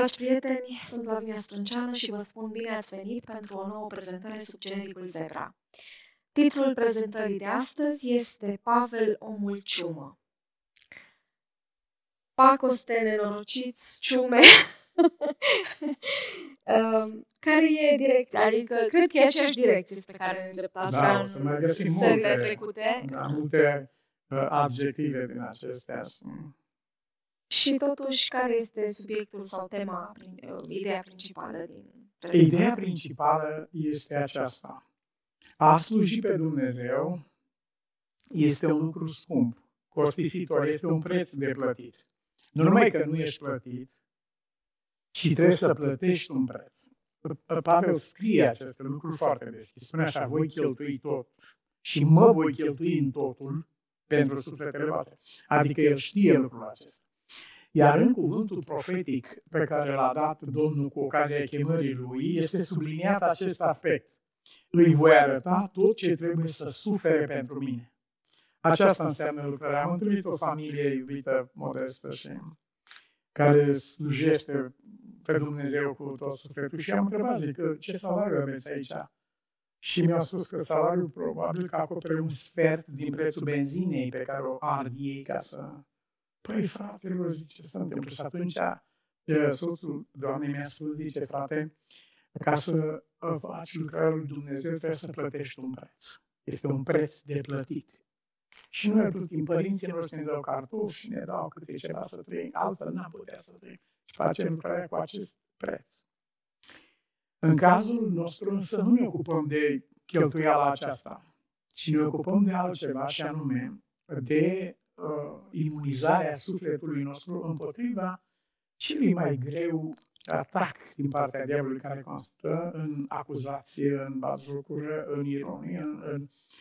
Dragi prieteni, sunt Lavinia Strânceană și vă spun bine ați venit pentru o nouă prezentare sub genericul Zebra. Titlul prezentării de astăzi este Pavel, omul ciumă. Pacoste, nenorociți, ciume, care e direcția? Adică, cred că e aceeași direcție pe care ne îndreptați în sările trecute. Da, multe adjective din acestea. Și totuși, care este subiectul sau tema, ideea principală din prezentare? Ideea principală este aceasta. A sluji pe Dumnezeu este un lucru scump, costisitor, este un preț de plătit. Nu numai că nu ești plătit, ci trebuie să plătești un preț. Pavel scrie aceste lucruri foarte deschis. Spune așa, voi cheltui tot și mă voi cheltui în totul pentru sufletele voastre. Adică el știe lucrul acesta. Iar în cuvântul profetic pe care l-a dat Domnul cu ocazia chemării lui, este subliniat acest aspect. Îi voi arăta tot ce trebuie să sufere pentru mine. Aceasta înseamnă lucrarea. Am întâlnit o familie iubită, modestă și care slujește pe Dumnezeu cu tot sufletul și am întrebat, zic, ce salariu aveți aici? Și mi-au spus că salariul probabil că acopere un sfert din prețul benzinei pe care o ard ei ca să... Păi, fraților, zice, ce se întâmplă? Și atunci soțul Doamnei mi-a spus, zice, frate, ca să faci lucrarea lui Dumnezeu trebuie să plătești un preț. Este un preț de plătit. Și noi plătim, părinții noștri ne dau cartofi și ne dau câte ceva să trăim, altfel n-am putea să trăim. Și facem lucrarea cu acest preț. În cazul nostru însă nu ne ocupăm de cheltuiala aceasta, ci ne ocupăm de altceva și anume de imunizarea sufletului nostru împotriva celui mai greu atac din partea diavolului care constă în acuzație, în batjocură, în ironie,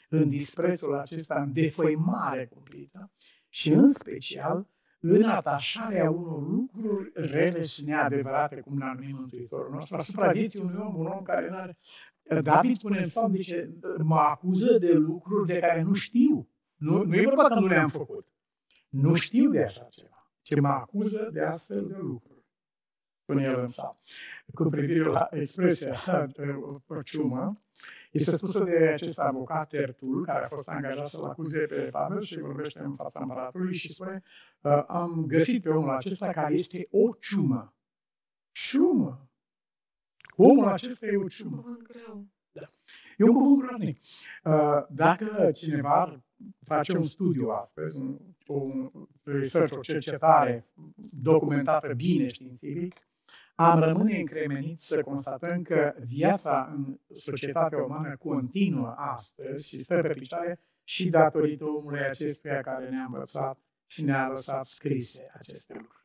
în disprețul acesta, în defăimare cumplită și în special în atașarea unor lucruri rele și neadevărate, cum ne-a numit Mântuitorul nostru, asupra vieții unui om, un om care nu are... David spune în Psalm, zice, mă acuză de lucruri de care nu știu. Nu e vorba că nu le-am făcut. Nu știu de așa ceva. Ce mă acuză de astfel de lucruri. Până el însă. Cu privire la expresia ciumă, este spusă de acest avocat Tertul, care a fost angajat să-l acuze pe Pavel și vorbește în fața împăratului și spune am găsit pe omul acesta care este o ciumă. Ciumă. Omul acesta e o ciumă. Da. E un cuvânt groaznic. Dacă cineva ar face un studiu astăzi, un research, o cercetare documentată bine științific, am rămâne încremeniți să constatăm că viața în societatea umană continuă astăzi și stă pe picioare și datorită omului acestuia care ne-a învățat și ne-a lăsat scrise aceste lucruri.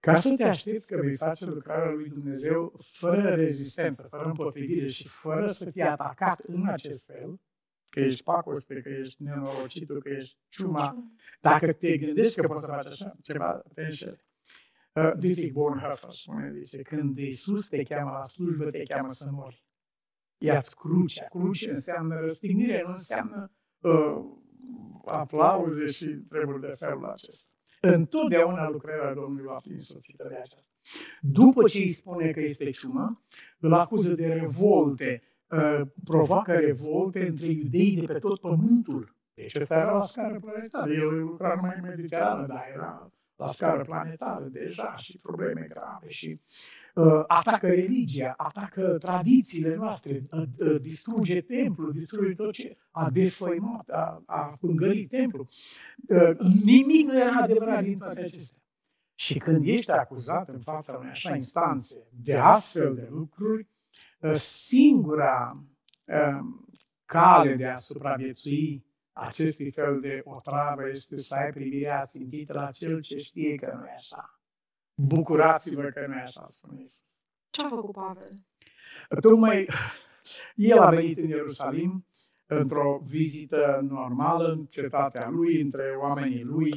Ca să te aștepți că vei face lucrarea lui Dumnezeu fără rezistență, fără împotrivire și fără să fii atacat în acest fel, că ești pacoste, că ești nenorocitul, că ești ciuma, dacă te gândești că poți să faci așa, ceva te înșeli. Dietrich Bonhoeffer spune, zice, când Iisus te cheamă la slujbă, te cheamă să mori. Ia-ți crucea. Cruce înseamnă răstignire, nu înseamnă aplauze și treburi de felul acesta. Întotdeauna lucrarea Domnului va fi însoțită de aceasta. După ce îi spune că este ciumă, îl acuză de revolte, provoacă revolte între iudeii de pe tot pământul. Deci ăsta era la scară planetară. El lucra numai în Mediterană, dar era la scară planetară deja și probleme grave. Și atacă religia, atacă tradițiile noastre, distruge templul, distruge tot ce a desfăimat, a pângărit templul. Nimic nu era adevărat din toate acestea. Și când ești acuzat în fața unei așa instanțe de astfel de lucruri, singura cale de a supraviețui acestui fel de otravă este să ai privirea țintită la cel ce știe că nu e așa. Bucurați-vă că nu e așa, spune Iisus. Ce a făcut Pavel? Tocmai el a venit în Ierusalim într-o vizită normală în cetatea lui, între oamenii lui,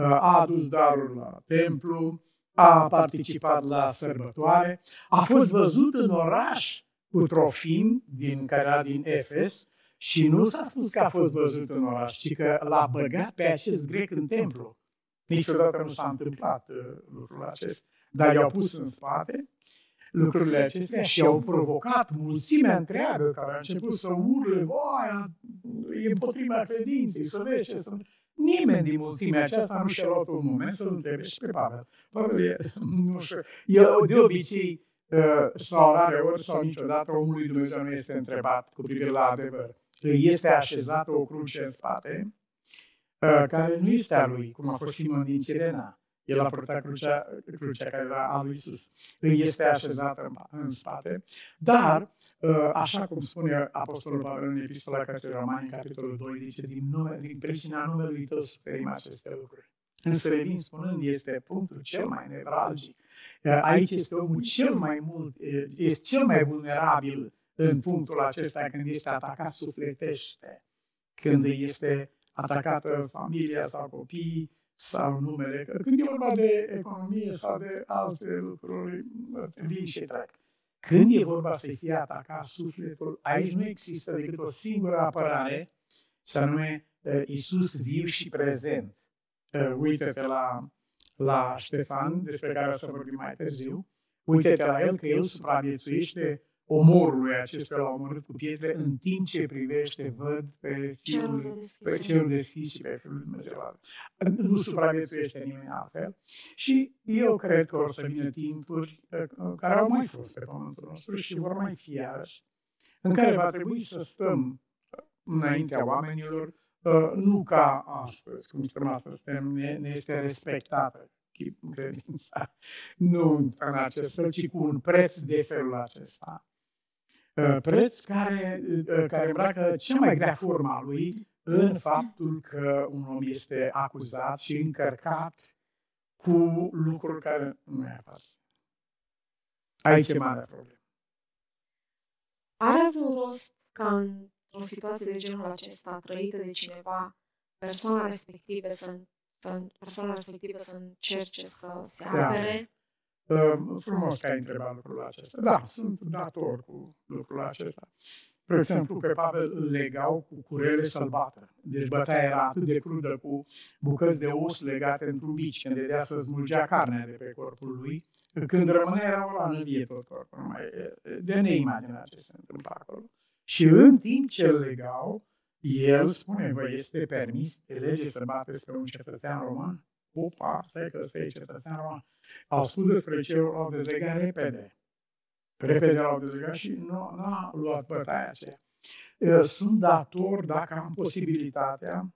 a adus darul la templu, a participat la sărbătoare, a fost văzut în oraș cu Trofim, care era din Efes, și nu s-a spus că a fost văzut în oraș, ci că l-a băgat pe acest grec în templu. Niciodată nu s-a întâmplat lucrul acesta. dar i-au pus în spate lucrurile acestea și au provocat mulțimea întreagă care a început să urle, e împotriva credinței, să vezi ce sunt. Nimeni din mulțimea aceasta nu și-a luat un moment să-l întrebe și pe Pavel. Pavel, nu știu, eu de obicei, sau rare ori sau niciodată, omul lui Dumnezeu nu este întrebat cu privire la adevăr. Este așezată o cruce în spate, care nu este a lui, cum a fost Simon din Cirena. El a purtat crucea care era a lui Iisus. Îi este așezată în spate. Dar, așa cum spune Apostolul Pavel în Epistola către Romani, în capitolul 2, zice, din pricina numelui tău suferim aceste lucruri. Însă, revin spunând, este punctul cel mai nevralgic. Aici este omul este cel mai vulnerabil în punctul acesta, când este atacat sufletește, când este atacată familia sau copiii, sau numele, când e vorba de economie sau de alte lucruri, vin și trec. Când e vorba să fie atacat sufletul, aici nu există decât o singură apărare, și anume Iisus viu și prezent. Uite-te la Ștefan, despre care o să vorbim mai târziu, uite-te la el că el supraviețuiește omorului acesta, l-a omorât cu pietre, în timp ce privește, văd pe Cerul deschis și pe Fiul lui Dumnezeu. Nu supraviețuiește nimeni altfel. Și eu cred că or să vină timpuri care au mai fost pe pământul nostru și vor mai fi iarăși, în care va trebui să stăm înaintea oamenilor, nu ca astăzi, cum spunem astăzi, ne este respectată credința, nu în acest fel, ci cu un preț de felul acesta. Preț care îmbracă cea mai grea formă a lui în faptul că un om este acuzat și încărcat cu lucruri care nu i-a pasat. Aici e mare problemă. Are vreun rost ca într-o situație de genul acesta, trăită de cineva, persoana respectivă să încerce să se apere? Frumos că ai întrebat lucrul acesta. Da, sunt dator cu lucrul acesta. De exemplu, pe Pavel îl legau cu curele sălbată. Deci bătaia era atât de crudă, cu bucăți de os legate într-un bici, când vedea să smulgea carnea de pe corpul lui. Când rămânea, era la năvie tot corpul. De neimaginat ce se întâmpla acolo. Și în timp ce îl legau, el spune, vă este permis de lege să bateți pe un cetățean roman? Opa, stai că ăsta e cetățean roman. Au spus despre ce l-au dezlegat repede. Repede l-au dezlegat și nu a luat bătaia aceea. Sunt dator, dacă am posibilitatea,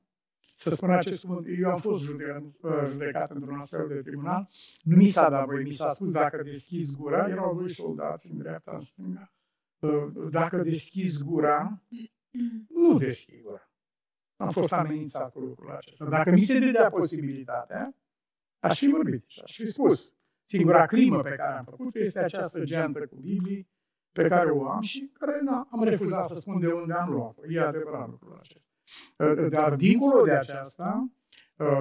să spun acest cuvânt. Eu am fost judecat într-un astfel de tribunal. Nu mi s-a dat voie, mi s-a spus, dacă deschizi gura, erau doi soldați în dreapta, în stânga. Dacă deschizi gura, nu deschizi gura. Am fost amenințat cu lucrul acesta. Dacă mi se dădea posibilitatea, aș fi vorbit și aș fi spus. Singura crimă pe care am făcut-o este această geantă cu Biblii pe care o am și care am refuzat să spun de unde am luat-o. E adevărat lucrul acesta. Dar dincolo de aceasta,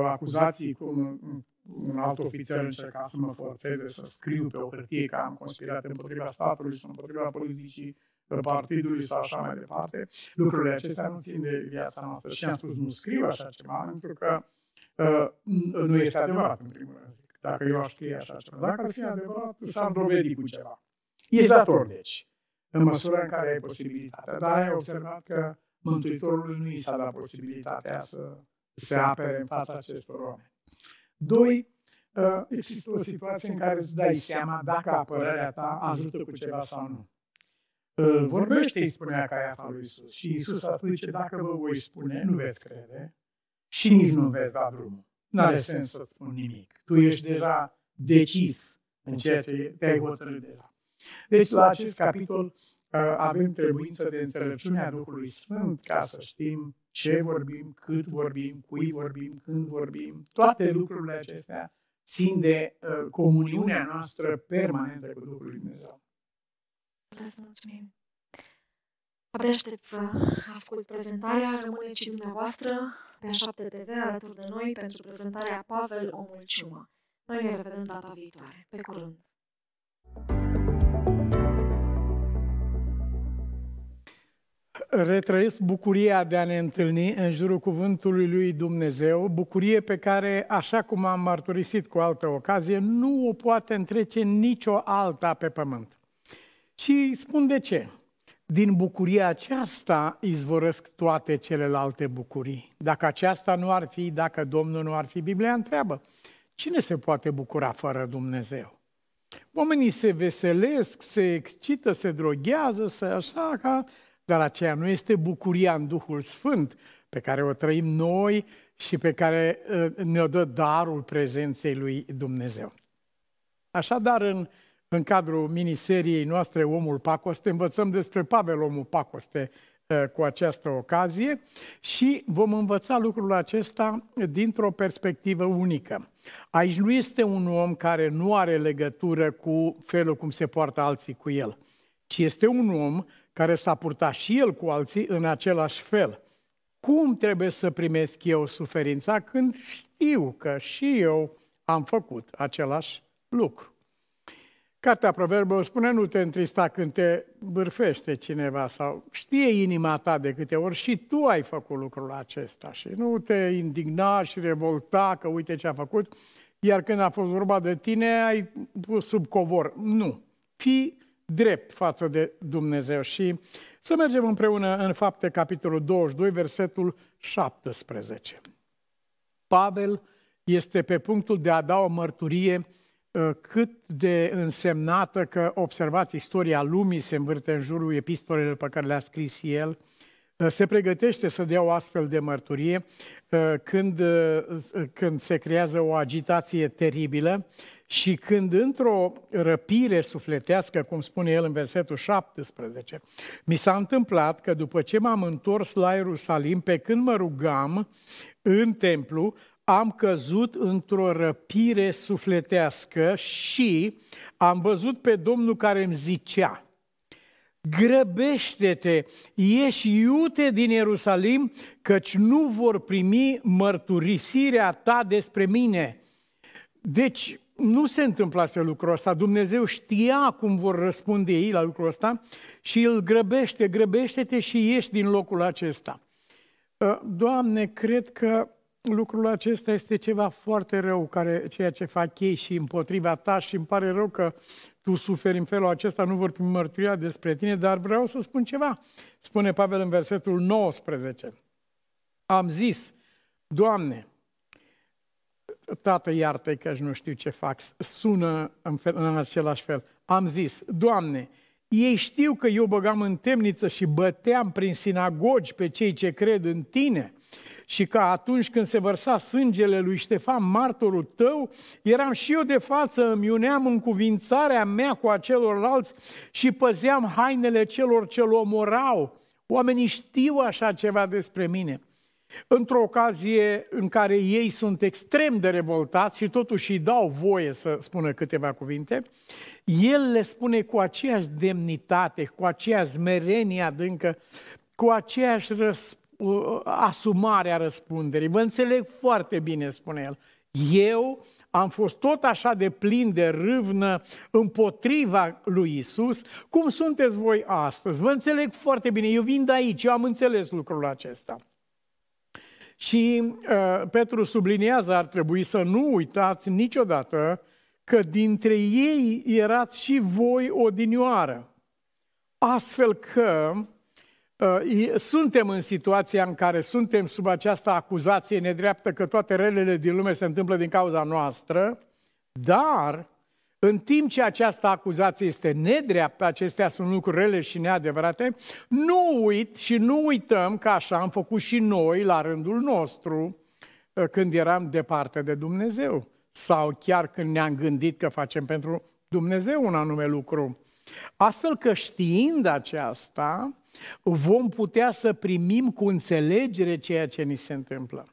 acuzații cum un alt ofițer încerca să mă forțeze să scriu pe o hârtie că am conspirat împotriva statului sau împotriva politicii partidului sau așa mai departe, lucrurile acestea nu țin de viața noastră. Și am spus, nu scriu așa ceva, pentru că nu este adevărat, în primul rând. Dacă eu aș scrie așa ceva, dacă ar fi adevărat, s-ar dovedi cu ceva. Ești dator, deci, în măsura în care ai posibilitatea. Dar ai observat că Mântuitorului nu i s-a dat posibilitatea să se apere în fața acestor oameni. 2. Există o situație în care îți dai seama dacă apărarea ta ajută cu ceva sau nu. Vorbește, îi spunea caiafa lui Iisus. Și Iisus atunci zice, dacă vă voi spune, nu veți crede și nici nu veți da drumul. N-are sens să spun nimic. Tu ești deja decis în ceea ce te-ai hotărât deja. Deci la acest capitol avem trebuință de înțelepciunea Duhului Sfânt ca să știm ce vorbim, cât vorbim, cui vorbim, când vorbim. Toate lucrurile acestea țin de comuniunea noastră permanentă cu Duhul lui Dumnezeu. Vreau să mulțumim. Abia aștept să ascult prezentarea. Rămâneți și dumneavoastră pe A7 TV alături de noi pentru prezentarea Pavel, omul ciumă. Noi ne revedem data viitoare. Pe curând! Retrăiesc bucuria de a ne întâlni în jurul cuvântului lui Dumnezeu, bucurie pe care, așa cum am mărturisit cu altă ocazie, nu o poate întrece nicio alta pe pământ. Și spun de ce. Din bucuria aceasta izvorăsc toate celelalte bucurii. Dacă aceasta nu ar fi, dacă Domnul nu ar fi, Biblia întreabă, cine se poate bucura fără Dumnezeu? Oamenii se veselesc, se excită, se droghează, dar aceea nu este bucuria în Duhul Sfânt pe care o trăim noi și pe care ne-o dă darul prezenței lui Dumnezeu. Așadar, în cadrul miniseriei noastre Omul Pacoste, învățăm despre Pavel Omul Pacoste cu această ocazie și vom învăța lucrul acesta dintr-o perspectivă unică. Aici nu este un om care nu are legătură cu felul cum se poartă alții cu el, ci este un om care s-a purtat și el cu alții în același fel. Cum trebuie să primesc eu suferința când știu că și eu am făcut același lucru? Cartea Proverbelor spune, nu te întrista când te bârfește cineva sau știe inima ta de câte ori și tu ai făcut lucrul acesta și nu te indigna și revolta că uite ce a făcut, iar când a fost vorba de tine ai pus sub covor. Nu, fii drept față de Dumnezeu. Și să mergem împreună în Fapte, capitolul 22, versetul 17. Pavel este pe punctul de a da o mărturie cât de însemnată că, observați, istoria lumii se învârte în jurul epistolelor pe care le-a scris el, se pregătește să dea o astfel de mărturie când se creează o agitație teribilă și când într-o răpire sufletească, cum spune el în versetul 17, mi s-a întâmplat că după ce m-am întors la Ierusalim, pe când mă rugam în templu, am căzut într-o răpire sufletească și am văzut pe Domnul care îmi zicea, grăbește-te, ieși iute din Ierusalim, căci nu vor primi mărturisirea ta despre mine. Deci nu se întâmplase lucrul ăsta, Dumnezeu știa cum vor răspunde ei la lucrul ăsta și îl grăbește, grăbește-te și ieși din locul acesta. Doamne, cred că lucrul acesta este ceva foarte rău, ceea ce fac ei și împotriva ta și îmi pare rău că tu suferi în felul acesta, nu vor primi mărturia despre tine, dar vreau să spun ceva. Spune Pavel în versetul 19. Am zis, Doamne, Tată, iartă-i că nu știu ce fac, sună în același fel. Am zis, Doamne, ei știu că eu băgam în temniță și băteam prin sinagogi pe cei ce cred în tine. Și că atunci când se vărsa sângele lui Ștefan, martorul tău, eram și eu de față, îmi iuneam încuvințarea mea cu a celorlalți și păzeam hainele celor ce-l omorau. Oamenii știu așa ceva despre mine. Într-o ocazie în care ei sunt extrem de revoltați și totuși îi dau voie să spună câteva cuvinte, el le spune cu aceeași demnitate, cu aceeași smerenie adâncă, cu aceeași asumarea răspunderii. Vă înțeleg foarte bine, spune el. Eu am fost tot așa de plin de râvnă împotriva lui Isus. Cum sunteți voi astăzi? Vă înțeleg foarte bine. Eu vin de aici, eu am înțeles lucrul acesta. Și Petru subliniază, ar trebui să nu uitați niciodată că dintre ei erați și voi odinioară. Astfel că suntem în situația în care suntem sub această acuzație nedreaptă că toate relele din lume se întâmplă din cauza noastră, dar în timp ce această acuzație este nedreaptă, acestea sunt lucruri rele și neadevărate, nu uit și nu uităm că așa am făcut și noi la rândul nostru când eram departe de Dumnezeu sau chiar când ne-am gândit că facem pentru Dumnezeu un anume lucru. Astfel că știind aceasta, vom putea să primim cu înțelegere ceea ce ni se întâmplă.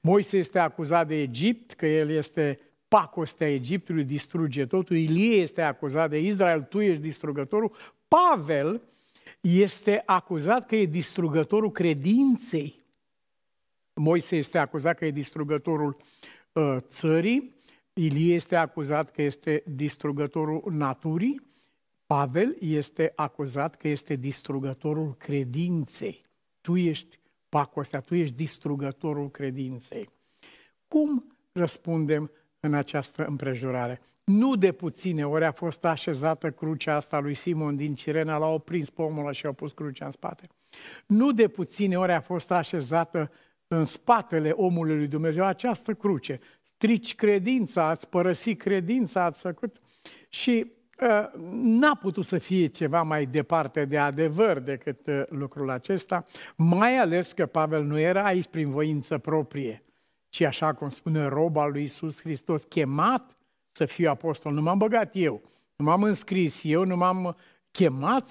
Moise este acuzat de Egipt, că el este pacostea Egiptului, distruge totul. Ilie este acuzat de Israel, tu ești distrugătorul. Pavel este acuzat că e distrugătorul credinței. Moise este acuzat că e distrugătorul țării. Ilie este acuzat că este distrugătorul naturii. Pavel este acuzat că este distrugătorul credinței. Tu ești pacostea, tu ești distrugătorul credinței. Cum răspundem în această împrejurare? Nu de puține ori a fost așezată crucea asta lui Simon din Cirena, l-a oprins pe omul ăla și a pus crucea în spate. Nu de puține ori a fost așezată în spatele omului lui Dumnezeu această cruce. Strici credința, ați părăsit credința, ați făcut... Și n-a putut să fie ceva mai departe de adevăr decât lucrul acesta, mai ales că Pavel nu era aici prin voință proprie, ci așa cum spune, rob al lui Iisus Hristos, chemat să fiu apostol. Nu m-am băgat eu, nu m-am înscris eu, nu m-am chemat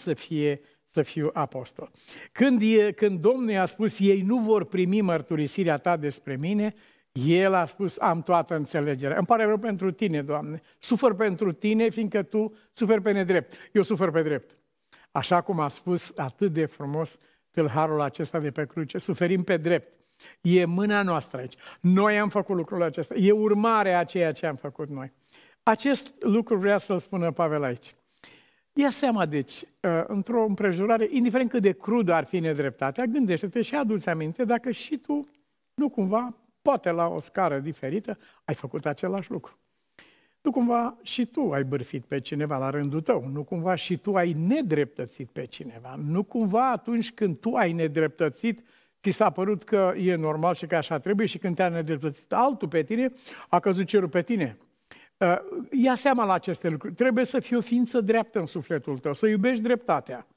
să fiu apostol. Când Domnul i-a spus, ei nu vor primi mărturisirea ta despre mine, el a spus, am toată înțelegerea. Îmi pare rău pentru tine, Doamne. Sufăr pentru tine, fiindcă tu suferi pe nedrept. Eu sufăr pe drept. Așa cum a spus atât de frumos tâlharul acesta de pe cruce, suferim pe drept. E mâna noastră aici. Noi am făcut lucrul acesta. E urmarea a ceea ce am făcut noi. Acest lucru vrea să-l spună Pavel aici. Ia seama, deci, într-o împrejurare, indiferent cât de crudă ar fi nedreptatea, gândește-te și adu-ți aminte dacă și tu nu cumva, poate la o scară diferită, ai făcut același lucru. Nu cumva și tu ai bârfit pe cineva la rândul tău, nu cumva și tu ai nedreptățit pe cineva, nu cumva atunci când tu ai nedreptățit, ți s-a părut că e normal și că așa trebuie și când te-a nedreptățit altul pe tine, a căzut cerul pe tine. Ia seama la aceste lucruri. Trebuie să fii o ființă dreaptă în sufletul tău, să iubești dreptatea.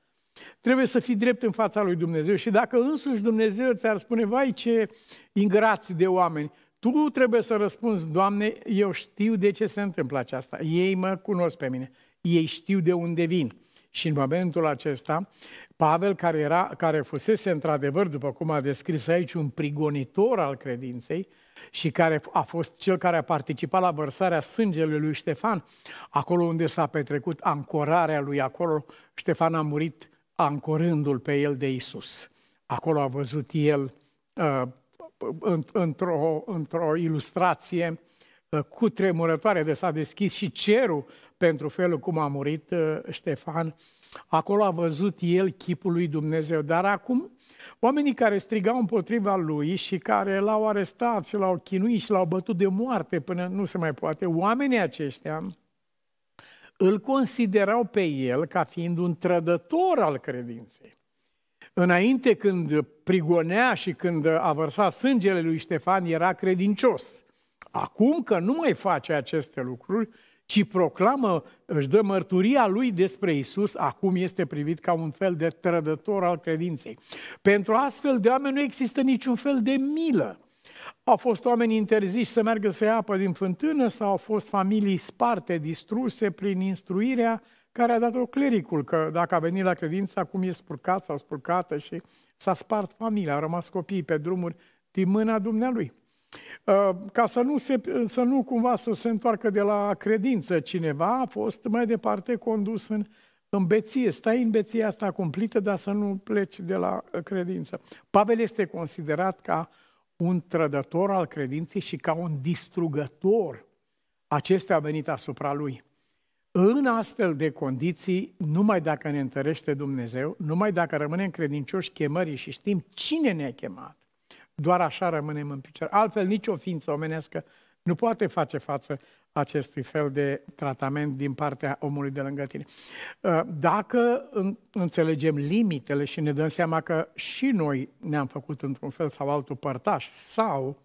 Trebuie să fii drept în fața lui Dumnezeu și dacă însuși Dumnezeu ți-ar spune, vai ce ingrați de oameni, tu trebuie să răspunzi, Doamne, eu știu de ce se întâmplă aceasta, ei mă cunosc pe mine, ei știu de unde vin. Și în momentul acesta, Pavel, care fusese într-adevăr, după cum a descris aici, un prigonitor al credinței și care a fost cel care a participat la vărsarea sângelui lui Ștefan, acolo unde s-a petrecut ancorarea lui, acolo Ștefan a murit ancorându-l pe el de Iisus. Acolo a văzut el într-o ilustrație cutremurătoare, de s-a deschis și cerul pentru felul cum a murit Ștefan. Acolo a văzut el chipul lui Dumnezeu. Dar acum, oamenii care strigau împotriva lui și care l-au arestat și l-au chinuit și l-au bătut de moarte până nu se mai poate, oamenii aceștia îl considerau pe el ca fiind un trădător al credinței. Înainte, când prigonea și când a vărsat sângele lui Ștefan, era credincios. Acum că nu mai face aceste lucruri, ci proclamă, își dă mărturia lui despre Iisus, acum este privit ca un fel de trădător al credinței. Pentru astfel de oameni nu există niciun fel de milă. Au fost oameni interziși să meargă să ia apă din fântână sau au fost familii sparte, distruse prin instruirea care a dat-o clericul, că dacă a venit la credință, acum e spurcat sau spurcată și s-a spart familia, au rămas copiii pe drumuri din mâna dumnealui. Ca să nu cumva să se întoarcă de la credință cineva, a fost mai departe condus în beție. Stai în beția asta cumplită, dar să nu pleci de la credință. Pavel este considerat ca un trădător al credinței și ca un distrugător. Acestea a venit asupra lui. În astfel de condiții, numai dacă ne întărește Dumnezeu, numai dacă rămânem credincioși chemării și știm cine ne-a chemat, doar așa rămânem în picioare. Altfel, nicio ființă omenească nu poate face față acestui fel de tratament din partea omului de lângă tine. Dacă înțelegem limitele și ne dăm seama că și noi ne-am făcut într-un fel sau altul părtaș sau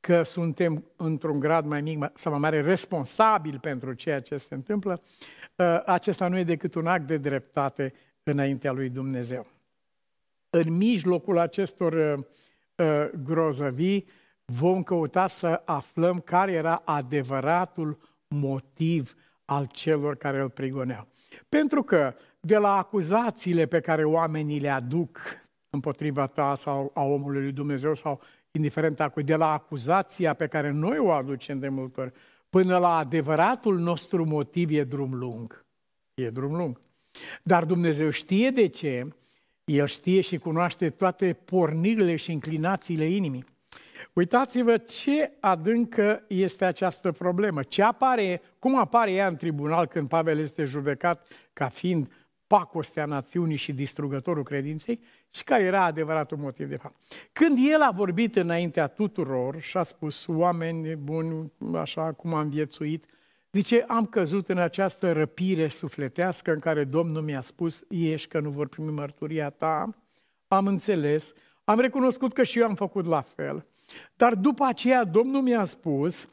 că suntem într-un grad mai mic sau mai mare responsabil pentru ceea ce se întâmplă, acesta nu e decât un act de dreptate înaintea lui Dumnezeu. În mijlocul acestor grozăvii, vom căuta să aflăm care era adevăratul motiv al celor care îl prigoneau. Pentru că de la acuzațiile pe care oamenii le aduc împotriva ta sau a omului lui Dumnezeu sau indiferent a cui, de la acuzația pe care noi o aducem de multe ori, până la adevăratul nostru motiv e drum lung. E drum lung. Dar Dumnezeu știe de ce, El știe și cunoaște toate pornirile și inclinațiile inimii. Uitați-vă ce adâncă este această problemă, ce apare, cum apare ea în tribunal când Pavel este judecat ca fiind pacostea națiunii și distrugătorul credinței și care era adevăratul motiv de fapt. Când el a vorbit înaintea tuturor și a spus, oameni buni, așa cum am viețuit, zice, am căzut în această răpire sufletească în care Domnul mi-a spus, ieși că nu vor primi mărturia ta, am înțeles, am recunoscut că și eu am făcut la fel. Dar după aceea Domnul mi-a spus,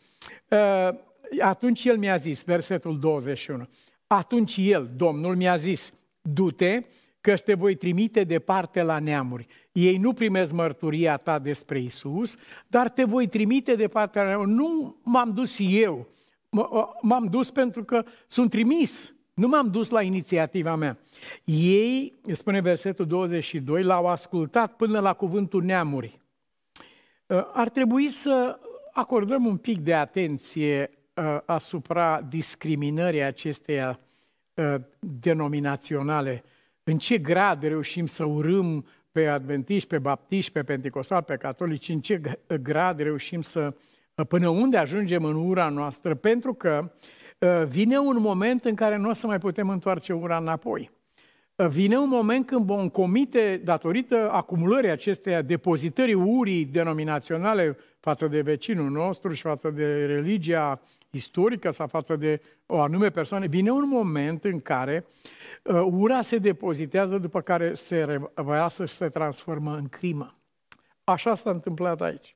atunci el mi-a zis, versetul 21, atunci el, Domnul, mi-a zis, du-te că te voi trimite departe la neamuri. Ei nu primesc mărturia ta despre Isus, dar te voi trimite departe la neamuri. Nu m-am dus eu, m-am dus pentru că sunt trimis, nu m-am dus la inițiativa mea. Ei, spune versetul 22, l-au ascultat până la cuvântul neamuri. Ar trebui să acordăm un pic de atenție asupra discriminării acesteia denominaționale. În ce grad reușim să urâm pe adventiști, pe baptiști, pe pentecostali, pe catolici, în ce grad reușim să... până unde ajungem în ura noastră, pentru că vine un moment în care nu o să mai putem întoarce ura înapoi. Vine un moment când vom comite, datorită acumulării acesteia, depozitării urii denominaționale față de vecinul nostru și față de religia istorică sau față de o anume persoană, vine un moment în care ura se depozitează, după care se revarsă și se transformă în crimă. Așa s-a întâmplat aici.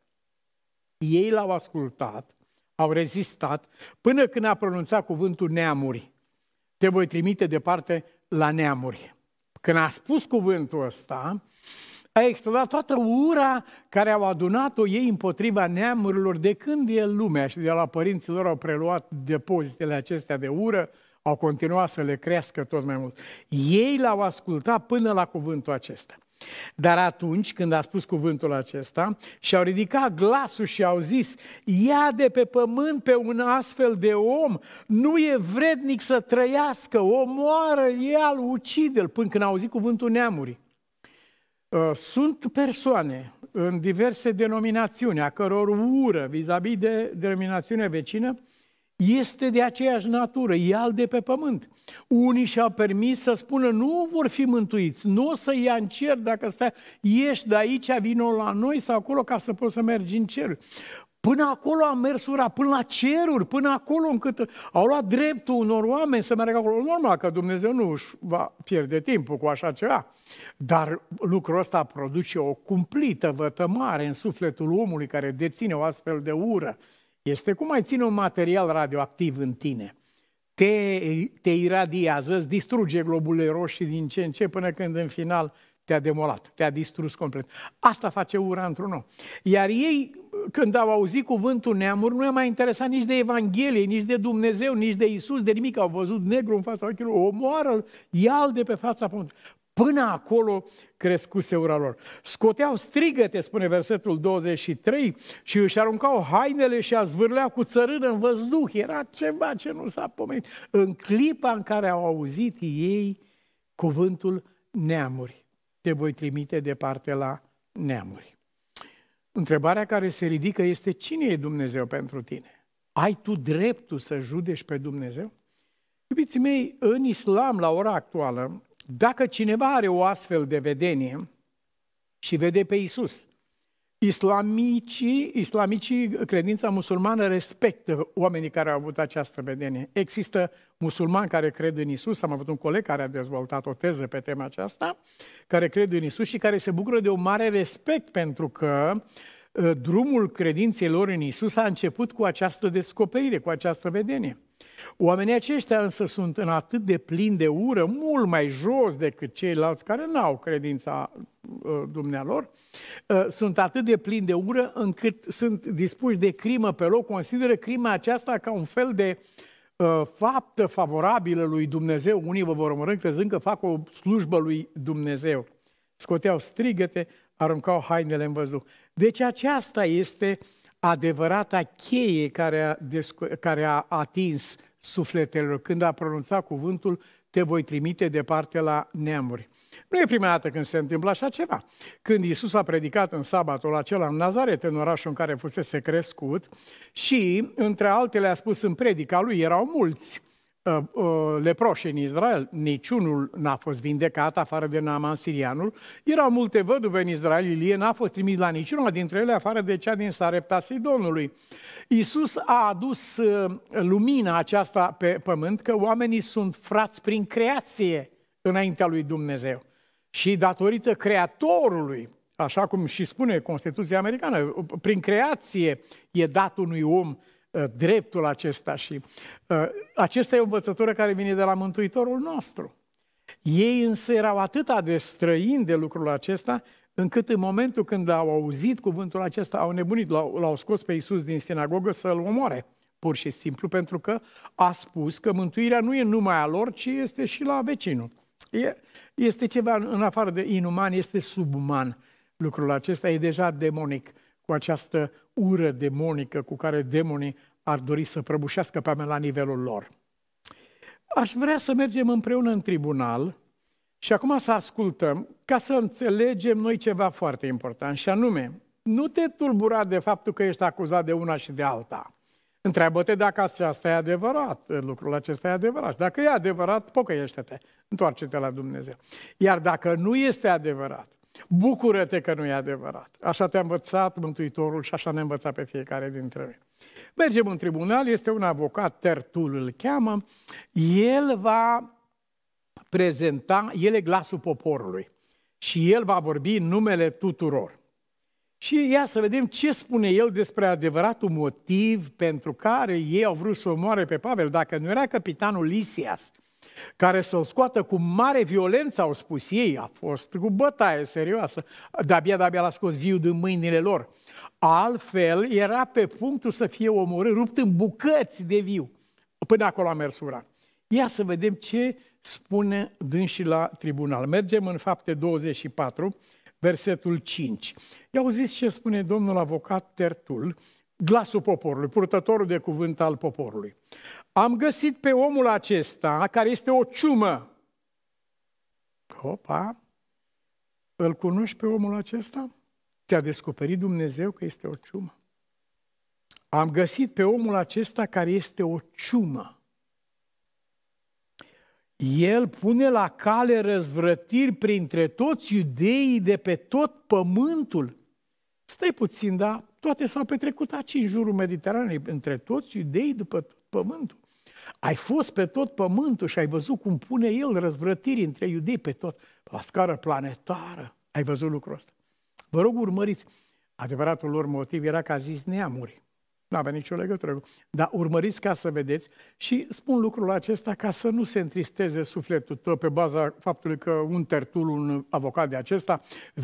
Ei l-au ascultat, au rezistat, până când a pronunțat cuvântul neamuri. Te voi trimite departe la neamuri. Când a spus cuvântul ăsta, a explodat toată ura care au adunat-o ei împotriva neamurilor de când e lumea și de la părinții lor au preluat depozitele acestea de ură, au continuat să le crească tot mai mult. Ei l-au ascultat până la cuvântul acesta. Dar atunci când a spus cuvântul acesta și-au ridicat glasul și au zis, ia de pe pământ pe un astfel de om, nu e vrednic să trăiască, omoară-l, ia-l, ucide-l, până când a auzit cuvântul neamuri. Sunt persoane în diverse denominațiuni, a căror ură vis-a-vis de denominațiunea vecină este de aceeași natură, ia-l de pe pământ. Unii și-au permis să spună, nu vor fi mântuiți, nu o să ia în cer dacă stai, ieși de aici, vino la noi sau acolo ca să poți să mergi în cer. Până acolo a mers ura, până la ceruri, până acolo încât au luat dreptul unor oameni să meargă acolo. Normal că Dumnezeu nu își va pierde timpul cu așa ceva, dar lucrul ăsta produce o cumplită vătămare în sufletul omului care deține o astfel de ură. Este cum ai ține un material radioactiv în tine. Te iradiază, îți distruge globule roșii din ce în ce, până când în final te-a demolat, te-a distrus complet. Asta face ura într-un om. Iar ei, când au auzit cuvântul neamuri, nu i-a mai interesat nici de Evanghelie, nici de Dumnezeu, nici de Isus, de nimic. Au văzut negru în fața ochilor, omoară-l, ia-l de pe fața pământului. Până acolo crescuse ura lor. Scoteau strigăte, spune versetul 23, și își aruncau hainele și a zvârleau cu țărână în văzduh. Era ceva ce nu s-a pomenit. În clipa în care au auzit ei cuvântul neamuri, te voi trimite departe la neamuri. Întrebarea care se ridică este, cine e Dumnezeu pentru tine? Ai tu dreptul să judești pe Dumnezeu? Iubiții mei, în islam, la ora actuală, dacă cineva are o astfel de vedenie și vede pe Isus, islamicii, credința musulmană respectă oamenii care au avut această vedenie. Există musulmani care cred în Isus, am avut un coleg care a dezvoltat o teză pe tema aceasta, care cred în Isus și care se bucură de un mare respect pentru că drumul credinței lor în Isus a început cu această descoperire, cu această vedenie. Oamenii aceștia însă sunt în atât de plini de ură, mult mai jos decât ceilalți care n-au credința dumnealor, sunt atât de plini de ură încât sunt dispuși de crimă pe loc, consideră crima aceasta ca un fel de faptă favorabilă lui Dumnezeu. Unii vă vor omorî crezând că fac o slujbă lui Dumnezeu. Scoteau strigăte, aruncau hainele în văzduh. Deci aceasta este adevărata cheie care a atins sufletele când a pronunțat cuvântul te voi trimite departe la neamuri. Nu e prima dată când se întâmplă așa ceva. Când Iisus a predicat în sabatul acela în Nazaret, în orașul în care fusese crescut, și, între altele, a spus în predica lui, erau mulți leproși în Israel, niciunul n-a fost vindecat, afară de Naaman sirianul, erau multe văduve în Israel, Ilie n-a fost trimis la niciuna dintre ele, afară de cea din Sarepta Sidonului. Iisus a adus lumina aceasta pe pământ, că oamenii sunt frați prin creație înaintea lui Dumnezeu. Și datorită Creatorului, așa cum și spune Constituția Americană, prin creație e dat unui om dreptul acesta și acesta e o învățătură care vine de la Mântuitorul nostru. Ei însă erau atât de străini de lucrul acesta, încât în momentul când au auzit cuvântul acesta, au nebunit, l-au scos pe Iisus din sinagogă să-l omoare, pur și simplu, pentru că a spus că mântuirea nu e numai a lor, ci este și la vecinul. Este ceva în afară de inuman, este subuman. Lucrul acesta e deja demonic, cu această ură demonică cu care demonii ar dori să prăbușească pe oameni la nivelul lor. Aș vrea să mergem împreună în tribunal și acum să ascultăm ca să înțelegem noi ceva foarte important și anume, nu te tulbura de faptul că ești acuzat de una și de alta. Întreabă-te dacă aceasta e adevărat, lucrul acesta e adevărat. Dacă e adevărat, pocăiește-te, întoarce-te la Dumnezeu. Iar dacă nu este adevărat, bucură-te că nu e adevărat. Așa te-a învățat Mântuitorul și așa ne-a învățat pe fiecare dintre noi. Mergem în tribunal, este un avocat, Tertul îl cheamă, el va prezenta, el e glasul poporului și el va vorbi în numele tuturor. Și ia să vedem ce spune el despre adevăratul motiv pentru care ei au vrut să omoare pe Pavel. Dacă nu era căpitanul Lisias, care să-l scoată cu mare violență, au spus ei, a fost cu bătaie serioasă, de-abia l-a scos viu din mâinile lor. Altfel era pe punctul să fie omorât, rupt în bucăți de viu. Până acolo a mers ura. Ia să vedem ce spune dânsii la tribunal. Mergem în Fapte 24, versetul 5. I-au zis ce spune domnul avocat Tertul, glasul poporului, purtătorul de cuvânt al poporului. Am găsit pe omul acesta, care este o ciumă. Opa! Îl cunoști pe omul acesta? Ți-a descoperit Dumnezeu că este o ciumă. Am găsit pe omul acesta care este o ciumă. El pune la cale răzvrătiri printre toți iudeii de pe tot pământul. Stai puțin, da? Toate s-au petrecut aici, în jurul Mediteranei, între toți iudeii după tot pământul. Ai fost pe tot pământul și ai văzut cum pune el răzvrătiri între iudei pe tot, la scară planetară. Ai văzut lucrul ăsta. Vă rog, urmăriți. Adevăratul lor motiv era că a zis neamuri. N-avea nicio legătură. Dar urmăriți ca să vedeți și spun lucrul acesta ca să nu se întristeze sufletul tău pe baza faptului că un Tertul, un avocat de acesta,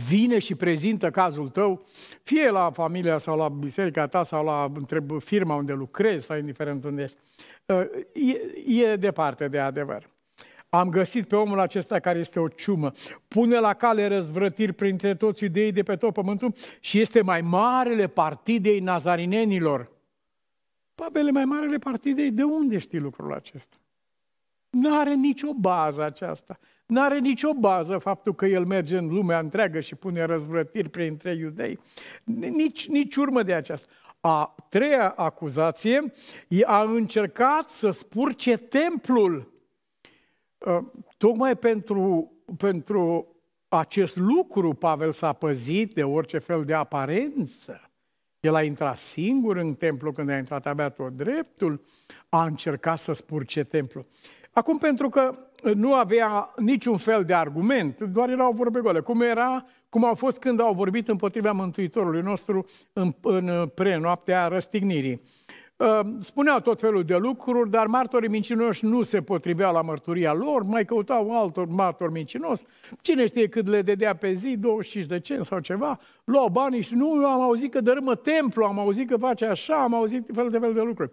vine și prezintă cazul tău, fie la familia sau la biserica ta sau la firma unde lucrezi sau indiferent unde ești. E departe de adevăr. Am găsit pe omul acesta care este o ciumă, pune la cale răzvrătiri printre toți iudeii de pe tot pământul și este mai marele partidei nazarinenilor. Pavel, mai marele partidei, de unde știi lucrul acesta? N-are nicio bază aceasta. N-are nicio bază faptul că el merge în lumea întreagă și pune răzvrătiri printre iudei. Nici urmă de aceasta. A treia acuzație, a încercat să spurce templul. Tocmai pentru acest lucru Pavel s-a păzit de orice fel de aparență. El a intrat singur în templu, când a intrat abia tot dreptul, a încercat să spurce templul. Acum, pentru că nu avea niciun fel de argument, doar erau vorbe goale. Cum au fost când au vorbit împotriva Mântuitorului nostru în prenoaptea răstignirii. Spuneau tot felul de lucruri, dar martorii mincinoși nu se potriveau la mărturia lor, mai căutau altor martori mincinoși, cine știe cât le dădea pe zi, 25 de cenți sau ceva, luau banii și nu, am auzit că dărâmă templu, am auzit că face așa, am auzit fel de lucruri.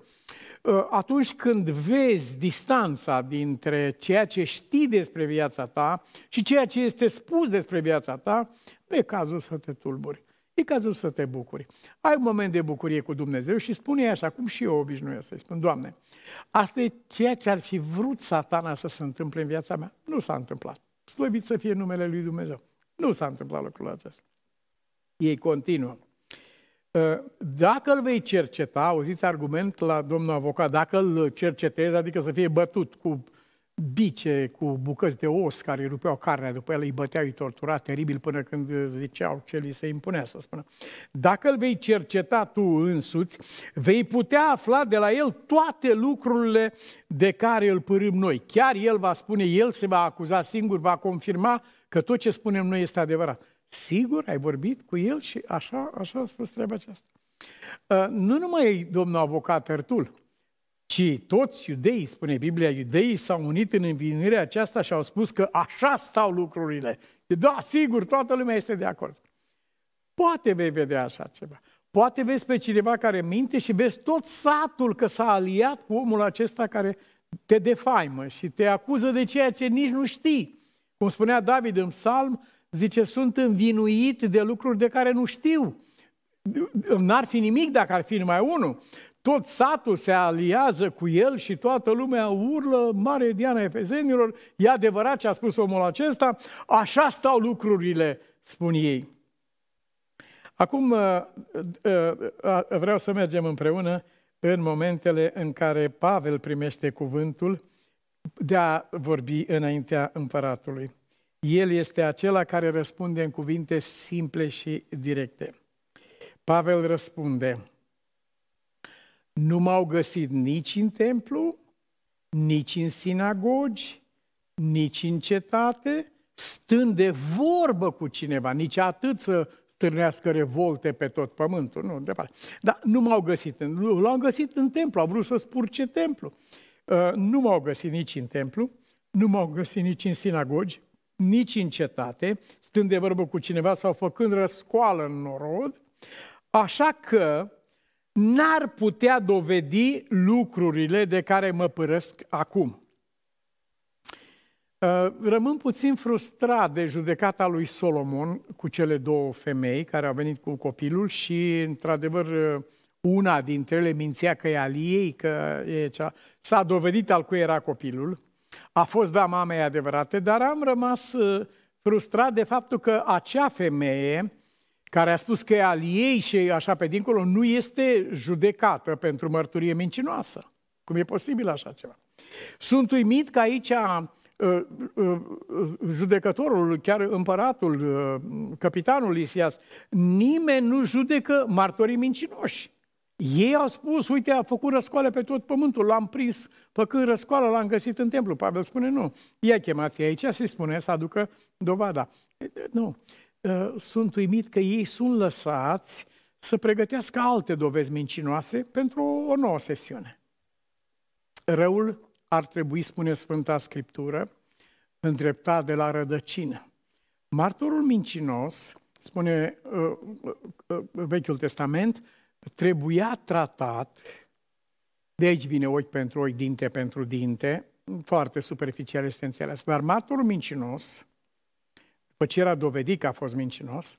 Atunci când vezi distanța dintre ceea ce știi despre viața ta și ceea ce este spus despre viața ta, nu e cazul să te tulburi. E cazul să te bucuri. Ai un moment de bucurie cu Dumnezeu și spune-i așa, cum și eu obișnuiesc să-i spun, Doamne, asta e ceea ce ar fi vrut Satana să se întâmple în viața mea. Nu s-a întâmplat. slăvit să fie numele lui Dumnezeu. Nu s-a întâmplat lucrul acesta. Ei continuă. Dacă îl vei cerceta, auziți argument la domnul avocat, dacă îl cercetezi, adică să fie bătut cu bice, cu bucăți de os care îi rupeau carnea, după el îi băteau, îi tortura teribil până când ziceau ce li se impunea să spună. Dacă îl vei cerceta tu însuți, vei putea afla de la el toate lucrurile de care îl părâm noi. Chiar el va spune, el se va acuza singur, va confirma că tot ce spunem noi este adevărat. Sigur, ai vorbit cu el și așa a spus treaba aceasta. Nu numai domnul avocat Ertul, ci toți iudeii, spune Biblia, iudeii s-au unit în învinirea aceasta și au spus că așa stau lucrurile. Da, sigur, toată lumea este de acord. Poate vei vedea așa ceva. Poate vezi pe cineva care minte și vezi tot satul că s-a aliat cu omul acesta care te defaimă și te acuză de ceea ce nici nu știi. Cum spunea David în psalm, zice, sunt învinuit de lucruri de care nu știu. N-ar fi nimic dacă ar fi numai unul. Tot satul se aliază cu el și toată lumea urlă, mare Diana Efezenilor, e adevărat ce a spus omul acesta, așa stau lucrurile, spun ei. Acum vreau să mergem împreună în momentele în care Pavel primește cuvântul de a vorbi înaintea împăratului. El este acela care răspunde în cuvinte simple și directe. Pavel răspunde, nu m-au găsit nici în templu, nici în sinagogi, nici în cetate, stând de vorbă cu cineva, nici atât să stârnească revolte pe tot pământul, nu, departe. Dar nu m-au găsit, l-au găsit în templu, au vrut să spurce templu. Nu m-au găsit nici în templu, nu m-au găsit nici în sinagogi, nici în cetate, stând de vorbă cu cineva sau făcând răscoală în norod, așa că n-ar putea dovedi lucrurile de care mă părăsc acum. Rămân puțin frustrat de judecata lui Solomon cu cele două femei care au venit cu copilul și, într-adevăr, una dintre ele mințea că e al ei, că e cea... S-a dovedit al cui era copilul. A fost, da, mamei adevărate, dar am rămas frustrat de faptul că acea femeie care a spus că e al ei și așa pe dincolo, nu este judecată pentru mărturie mincinoasă. Cum e posibil așa ceva? Sunt uimit că aici judecătorul, chiar împăratul, capitanul Isias, nimeni nu judecă martorii mincinoși. Ei au spus, uite, a făcut răscoale pe tot pământul, l-am prins, făcând răscoală, l-am găsit în templu. Pavel spune, nu, ia chemați aici, se spune, să aducă dovada. Nu. Sunt uimit că ei sunt lăsați să pregătească alte dovezi mincinoase pentru o nouă sesiune. Răul ar trebui, spune Sfânta Scriptură, îndreptat de la rădăcină. Martorul mincinos, spune Vechiul Testament, trebuia tratat, de aici vine ochi pentru ochi, dinte pentru dinte, foarte superficial este înțeles, dar martorul mincinos, după ce era dovedit că a fost mincinos,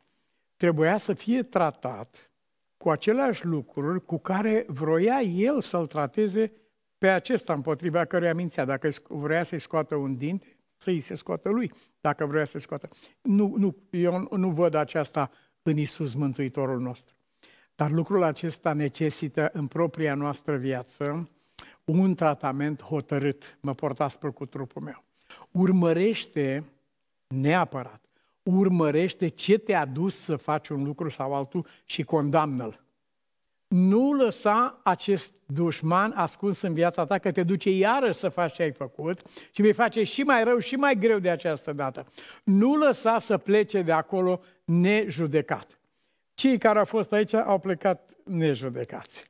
trebuia să fie tratat cu aceleași lucruri cu care vroia el să-l trateze pe acesta împotriva căruia mințea. Dacă vroia să-i scoată un dinte, să-i se scoată lui, dacă vroia să-i scoată. Nu, eu nu văd aceasta în Iisus Mântuitorul nostru. Dar lucrul acesta necesită în propria noastră viață un tratament hotărât. Mă port aspru cu trupul meu. Urmărește neapărat. Urmărește ce te-a dus să faci un lucru sau altul și condamnă-l. Nu lăsa acest dușman ascuns în viața ta, că te duce iarăși să faci ce ai făcut și vei face și mai rău și mai greu de această dată. Nu lăsa să plece de acolo nejudecat. Cei care au fost aici au plecat nejudecați.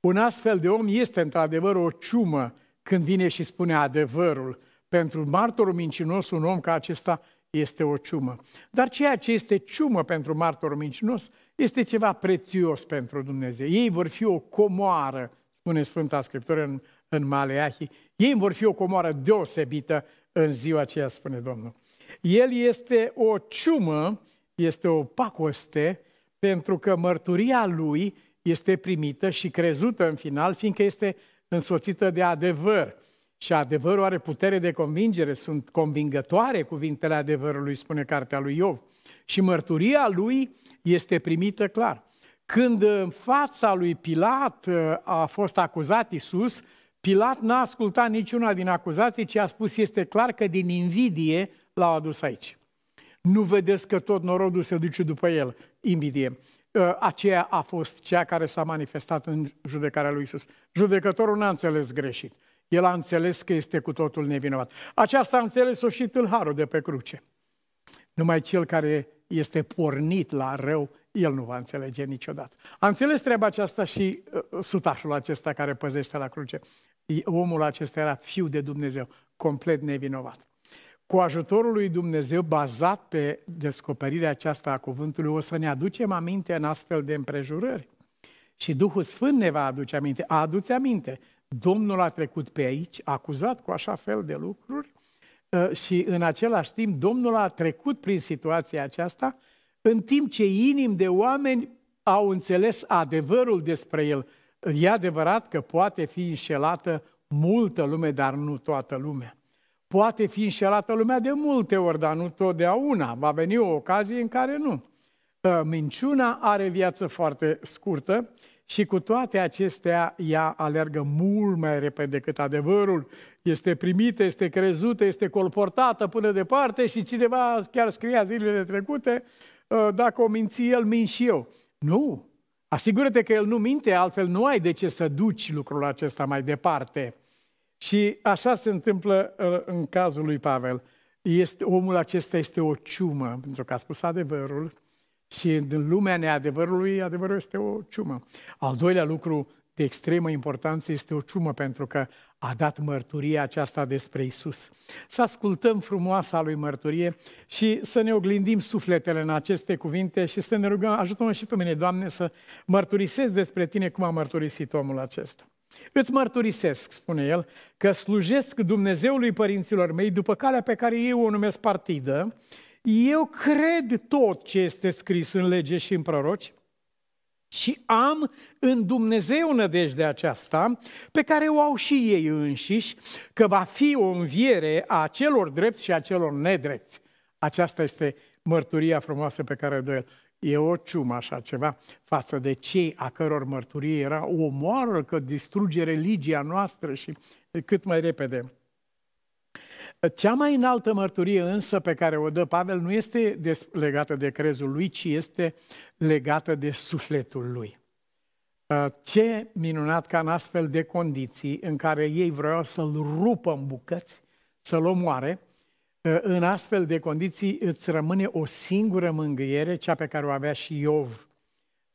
Un astfel de om este într-adevăr o ciumă când vine și spune adevărul. Pentru martorul mincinos, un om ca acesta este o ciumă. Dar ceea ce este ciumă pentru martorul mincinos este ceva prețios pentru Dumnezeu. Ei vor fi o comoară, spune Sfânta Scriptură în Maleahi, ei vor fi o comoară deosebită în ziua aceea, spune Domnul. El este o ciumă, este o pacoste, pentru că mărturia lui este primită și crezută în final, fiindcă este însoțită de adevăr. Și adevărul are putere de convingere, sunt convingătoare cuvintele adevărului, spune cartea lui Iov. Și mărturia lui este primită clar. Când în fața lui Pilat a fost acuzat Iisus, Pilat n-a ascultat niciuna din acuzații, ci a spus, este clar că din invidie l-au adus aici. Nu vedeți că tot norodul se duce după el, invidie. Aceea a fost cea care s-a manifestat în judecarea lui Iisus. Judecătorul n-a înțeles greșit. El a înțeles că este cu totul nevinovat. Aceasta a înțeles-o și tâlharul de pe cruce. Numai cel care este pornit la rău, el nu va înțelege niciodată. A înțeles treaba aceasta și sutașul acesta care păzește la cruce. Omul acesta era fiul de Dumnezeu, complet nevinovat. Cu ajutorul lui Dumnezeu, bazat pe descoperirea aceasta a cuvântului, o să ne aducem aminte în astfel de împrejurări. Și Duhul Sfânt ne va aduce aminte. Aduți aminte! Domnul a trecut pe aici, acuzat cu așa fel de lucruri și în același timp Domnul a trecut prin situația aceasta, în timp ce inimi de oameni au înțeles adevărul despre el. E adevărat că poate fi înșelată multă lume, dar nu toată lumea. Poate fi înșelată lumea de multe ori, dar nu totdeauna. Va veni o ocazie în care nu. Minciuna are viață foarte scurtă. Și cu toate acestea, ea alergă mult mai repede decât adevărul. Este primită, este crezută, este colportată până departe și cineva chiar scria zilele trecute, dacă o minți el, mint și eu. Nu! Asigură-te că el nu minte, altfel nu ai de ce să duci lucrul acesta mai departe. Și așa se întâmplă în cazul lui Pavel. Omul acesta este o ciumă, pentru că a spus adevărul. Și în lumea neadevărului, adevărul este o ciumă. Al doilea lucru de extremă importanță este o ciumă, pentru că a dat mărturia aceasta despre Isus. Să ascultăm frumoasa lui mărturie și să ne oglindim sufletele în aceste cuvinte și să ne rugăm, ajută-mă și pe mine, Doamne, să mărturisesc despre Tine cum a mărturisit omul acesta. Îți mărturisesc, spune el, că slujesc Dumnezeului părinților mei după calea pe care eu o numesc partidă. Eu cred tot ce este scris în lege și în proroci și am în Dumnezeu nădejdea aceasta pe care o au și ei înșiși, că va fi o înviere a celor drepți și a celor nedrepți. Aceasta este mărturia frumoasă pe care o dă el. E o ciumă așa ceva față de cei a căror mărturie era o moară că distruge religia noastră și cât mai repede. Cea mai înaltă mărturie însă pe care o dă Pavel nu este legată de crezul lui, ci este legată de sufletul lui. Ce minunat ca în astfel de condiții în care ei vreau să-l rupă în bucăți, să-l omoare, în astfel de condiții îți rămâne o singură mângâiere, cea pe care o avea și Iov.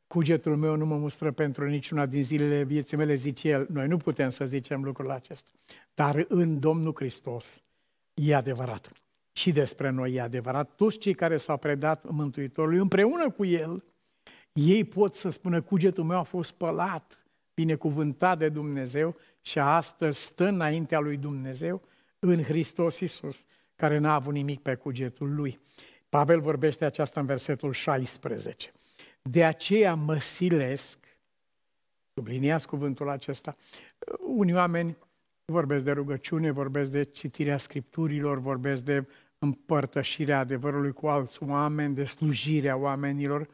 Cugetul meu nu mă mustră pentru niciuna din zilele vieții mele, zice el. Noi nu putem să zicem lucrul acesta. Dar în Domnul Hristos e adevărat. Și despre noi e adevărat. Toți cei care s-au predat Mântuitorului împreună cu el, ei pot să spună, cugetul meu a fost spălat, binecuvântat de Dumnezeu și astăzi stă înaintea lui Dumnezeu în Hristos Iisus, care n-a avut nimic pe cugetul lui. Pavel vorbește aceasta în versetul 16. De aceea mă silesc, subliniați cuvântul acesta, unii oameni vorbesc de rugăciune, vorbesc de citirea Scripturilor, vorbesc de împărtășirea adevărului cu alți oameni, de slujirea oamenilor.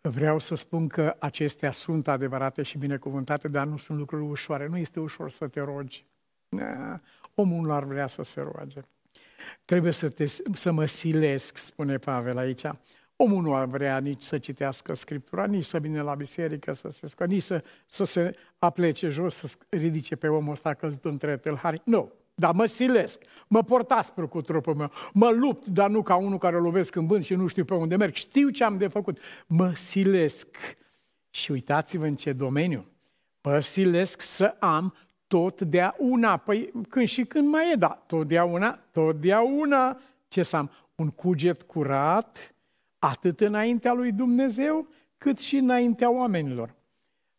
Vreau să spun că acestea sunt adevărate și binecuvântate, dar nu sunt lucruri ușoare. Nu este ușor să te rogi. Omul nu ar vrea să se roage. Trebuie să mă silesc, spune Pavel aici. Omul nu ar vrea nici să citească Scriptura, nici să vină la biserică, să se scoate, nici să se aplece jos, să ridice pe omul ăsta căzut între tâlhari. Nu, dar mă silesc, mă port aspru cu trupul meu, mă lupt, dar nu ca unul care o lovesc în vânt și nu știu pe unde merg, știu ce am de făcut. Mă silesc și uitați-vă în ce domeniu. Mă silesc să am totdeauna, păi când și când mai e, da, totdeauna ce să am? Un cuget curat, atât înaintea lui Dumnezeu, cât și înaintea oamenilor.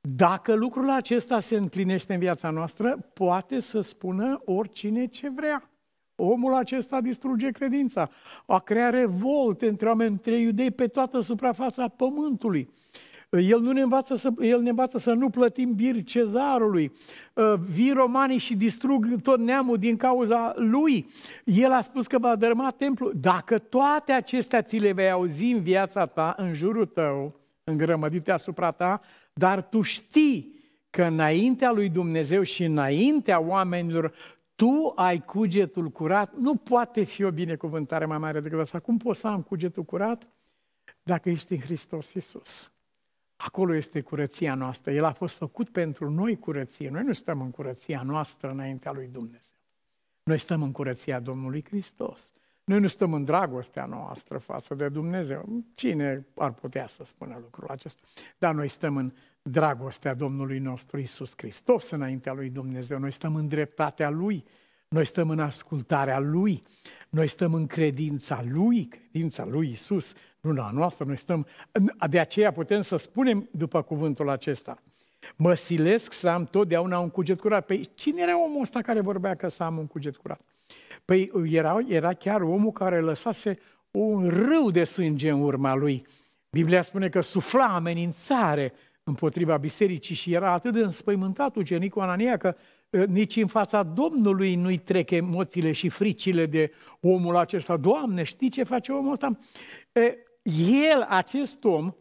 Dacă lucrul acesta se împlinește în viața noastră, poate să spună oricine ce vrea. Omul acesta distruge credința, a creat revolte între oameni, între iudei, pe toată suprafața pământului. El, ne învață să nu plătim biri cezarului. Vin romanii și distrug tot neamul din cauza lui. El a spus că va dărâma templul. Dacă toate acestea ți le vei auzi în viața ta, în jurul tău, îngrămădite asupra ta, dar tu știi că înaintea lui Dumnezeu și înaintea oamenilor tu ai cugetul curat. Nu poate fi o binecuvântare mai mare decât asta. Cum poți să am cugetul curat? Dacă ești în Hristos Iisus. Acolo este curăția noastră. El a fost făcut pentru noi curăție. Noi nu stăm în curăția noastră înaintea lui Dumnezeu. Noi stăm în curăția Domnului Hristos. Noi nu stăm în dragostea noastră față de Dumnezeu. Cine ar putea să spună lucrul acesta? Dar noi stăm în dragostea Domnului nostru Iisus Hristos înaintea lui Dumnezeu. Noi stăm în dreptatea Lui. Noi stăm în ascultarea Lui. Noi stăm în credința Lui. Credința Lui Iisus, nu la noastră. Noi stăm... De aceea putem să spunem după cuvântul acesta: mă silesc să am totdeauna un cuget curat. Păi cine era omul ăsta care vorbea că să am un cuget curat? Păi era chiar omul care lăsase un râu de sânge în urma lui. Biblia spune că sufla amenințare împotriva bisericii și era atât de înspăimântat ucenicul Anania că nici în fața Domnului nu-i trec emoțiile și fricile de omul acesta. Doamne, știi ce face omul ăsta? El, acest om,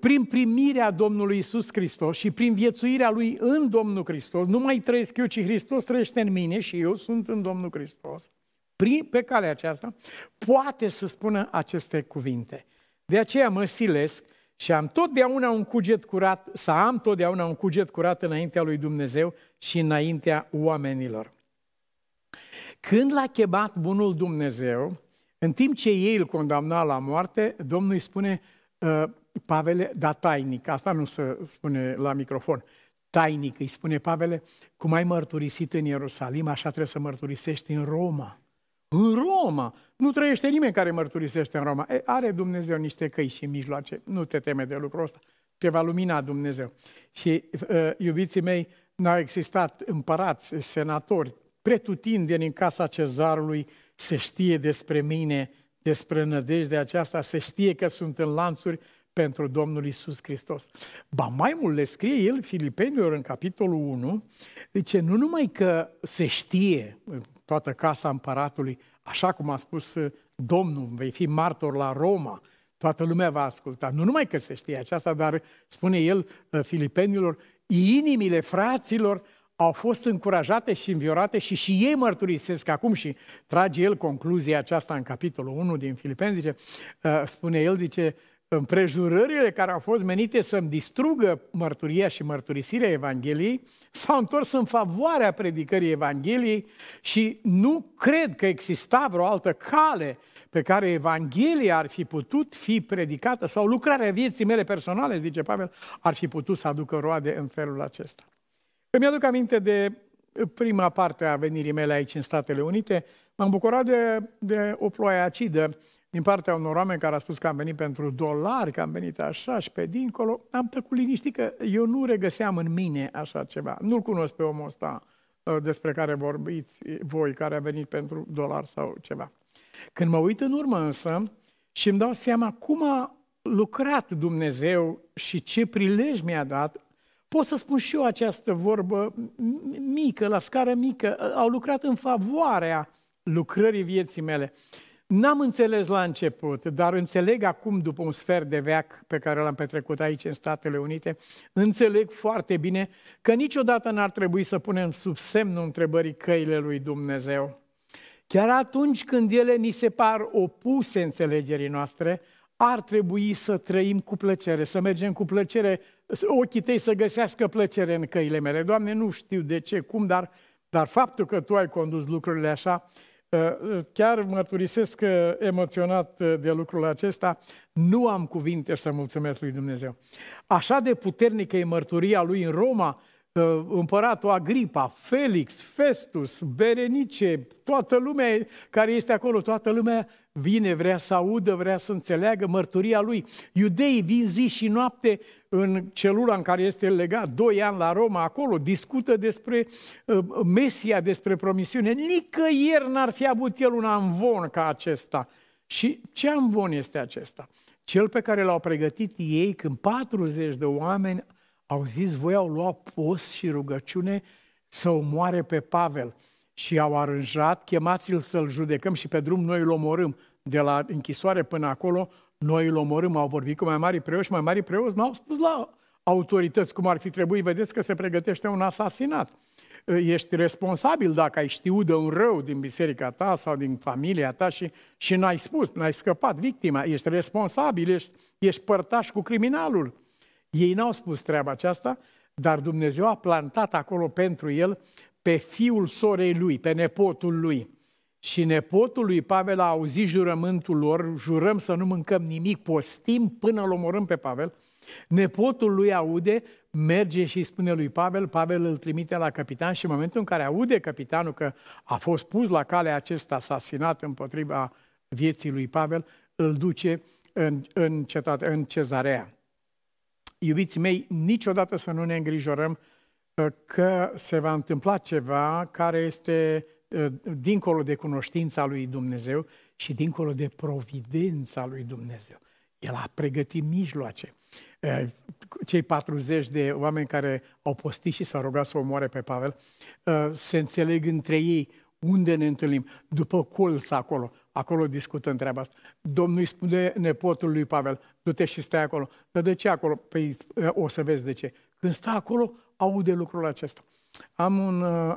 prin primirea Domnului Iisus Hristos și prin viețuirea Lui în Domnul Hristos, nu mai trăiesc eu, ci Hristos trăiește în mine și eu sunt în Domnul Hristos, pe calea aceasta, poate să spună aceste cuvinte. De aceea mă silesc și am totdeauna un cuget curat, să am totdeauna un cuget curat înaintea lui Dumnezeu și înaintea oamenilor. Când l-a chemat bunul Dumnezeu, în timp ce ei îl condamna la moarte, Domnul îi spune: Pavele, da, tainic, asta nu se spune la microfon, tainic, îi spune: Pavele, cum ai mărturisit în Ierusalim, așa trebuie să mărturisești în Roma. În Roma! Nu trăiește nimeni care mărturisește în Roma. Are Dumnezeu niște căi și mijloace, nu te teme de lucrul ăsta, te va lumina Dumnezeu. Și, iubiții mei, n-au existat împărați, senatori, pretutindeni în casa cezarului, se știe despre mine, despre nădejdea aceasta, se știe că sunt în lanțuri pentru Domnul Iisus Hristos. Ba mai mult, le scrie el Filipenilor în capitolul 1, zice, nu numai că se știe toată casa împăratului, așa cum a spus Domnul, vei fi martor la Roma, toată lumea va asculta. Nu numai că se știe aceasta, dar spune el Filipenilor, inimile fraților au fost încurajate și înviorate și ei mărturisesc acum, și trage el concluzia aceasta în capitolul 1 din Filipeni, zice, spune el, zice, împrejurările care au fost menite să-mi distrugă mărturia și mărturisirea Evangheliei s-au întors în favoarea predicării Evangheliei și nu cred că exista vreo altă cale pe care Evanghelia ar fi putut fi predicată sau lucrarea vieții mele personale, zice Pavel, ar fi putut să aducă roade în felul acesta. Îmi aduc aminte de prima parte a venirii mele aici în Statele Unite. M-am bucurat de o ploaie acidă din partea unor oameni care a spus că am venit pentru dolari, că am venit așa și pe dincolo. Am tăcut liniștit că eu nu regăseam în mine așa ceva. Nu-l cunosc pe omul ăsta despre care vorbiți voi, care a venit pentru dolari sau ceva. Când mă uit în urmă însă și îmi dau seama cum a lucrat Dumnezeu și ce prilej mi-a dat, pot să spun și eu această vorbă mică, la scară mică, au lucrat în favoarea lucrării vieții mele. N-am înțeles la început, dar înțeleg acum, după un sfert de veac pe care l-am petrecut aici în Statele Unite, înțeleg foarte bine că niciodată n-ar trebui să punem sub semnul întrebării căile lui Dumnezeu. Chiar atunci când ele ni se par opuse înțelegerii noastre, ar trebui să trăim cu plăcere, să mergem cu plăcere, ochii tăi să găsească plăcere în căile mele. Doamne, nu știu de ce, cum, dar faptul că Tu ai condus lucrurile așa, chiar mărturisesc emoționat de lucrul acesta, nu am cuvinte să mulțumesc lui Dumnezeu. Așa de puternică e mărturia lui în Roma, împăratul Agripa, Felix, Festus, Berenice, toată lumea care este acolo, toată lumea vine, vrea să audă, vrea să înțeleagă mărturia lui. Iudeii vin zi și noapte în celula în care este legat, 2 ani la Roma, acolo, discută despre Mesia, despre promisiune. Nicăieri n-ar fi avut el un amvon ca acesta. Și ce amvon este acesta? Cel pe care l-au pregătit ei, când 40 de oameni au zis, voi au luat post și rugăciune să omoare pe Pavel. Și au aranjat, chemați-l să-l judecăm și pe drum noi îl omorâm. De la închisoare până acolo, noi îl omorâm. Au vorbit cu mai mari preoți și mai mari preoți n-au spus la autorități cum ar fi trebuit. Vedeți că se pregătește un asasinat. Ești responsabil dacă ai știut de un rău din biserica ta sau din familia ta și n-ai spus, n-ai scăpat victima. Ești responsabil, ești părtaș cu criminalul. Ei n-au spus treaba aceasta, dar Dumnezeu a plantat acolo pentru el pe fiul sorei lui, pe nepotul lui. Și nepotul lui Pavel a auzit jurământul lor, jurăm să nu mâncăm nimic, postim până îl omorâm pe Pavel. Nepotul lui aude, merge și spune lui Pavel, Pavel îl trimite la căpitan și în momentul în care aude căpitanul că a fost pus la cale acest asasinat împotriva vieții lui Pavel, îl duce în cetate, în Cezarea. Iubiții mei, niciodată să nu ne îngrijorăm că se va întâmpla ceva care este dincolo de cunoștința lui Dumnezeu și dincolo de providența lui Dumnezeu. El a pregătit mijloace. Cei 40 de oameni care au postit și s-au rugat să omoare pe Pavel, se înțeleg între ei unde ne întâlnim, după colț acolo. Acolo discutăm treaba asta. Domnul îi spune nepotul lui Pavel, du-te și stai acolo. Dar de ce acolo? Păi o să vezi de ce. Când stă acolo, aude lucrul acesta.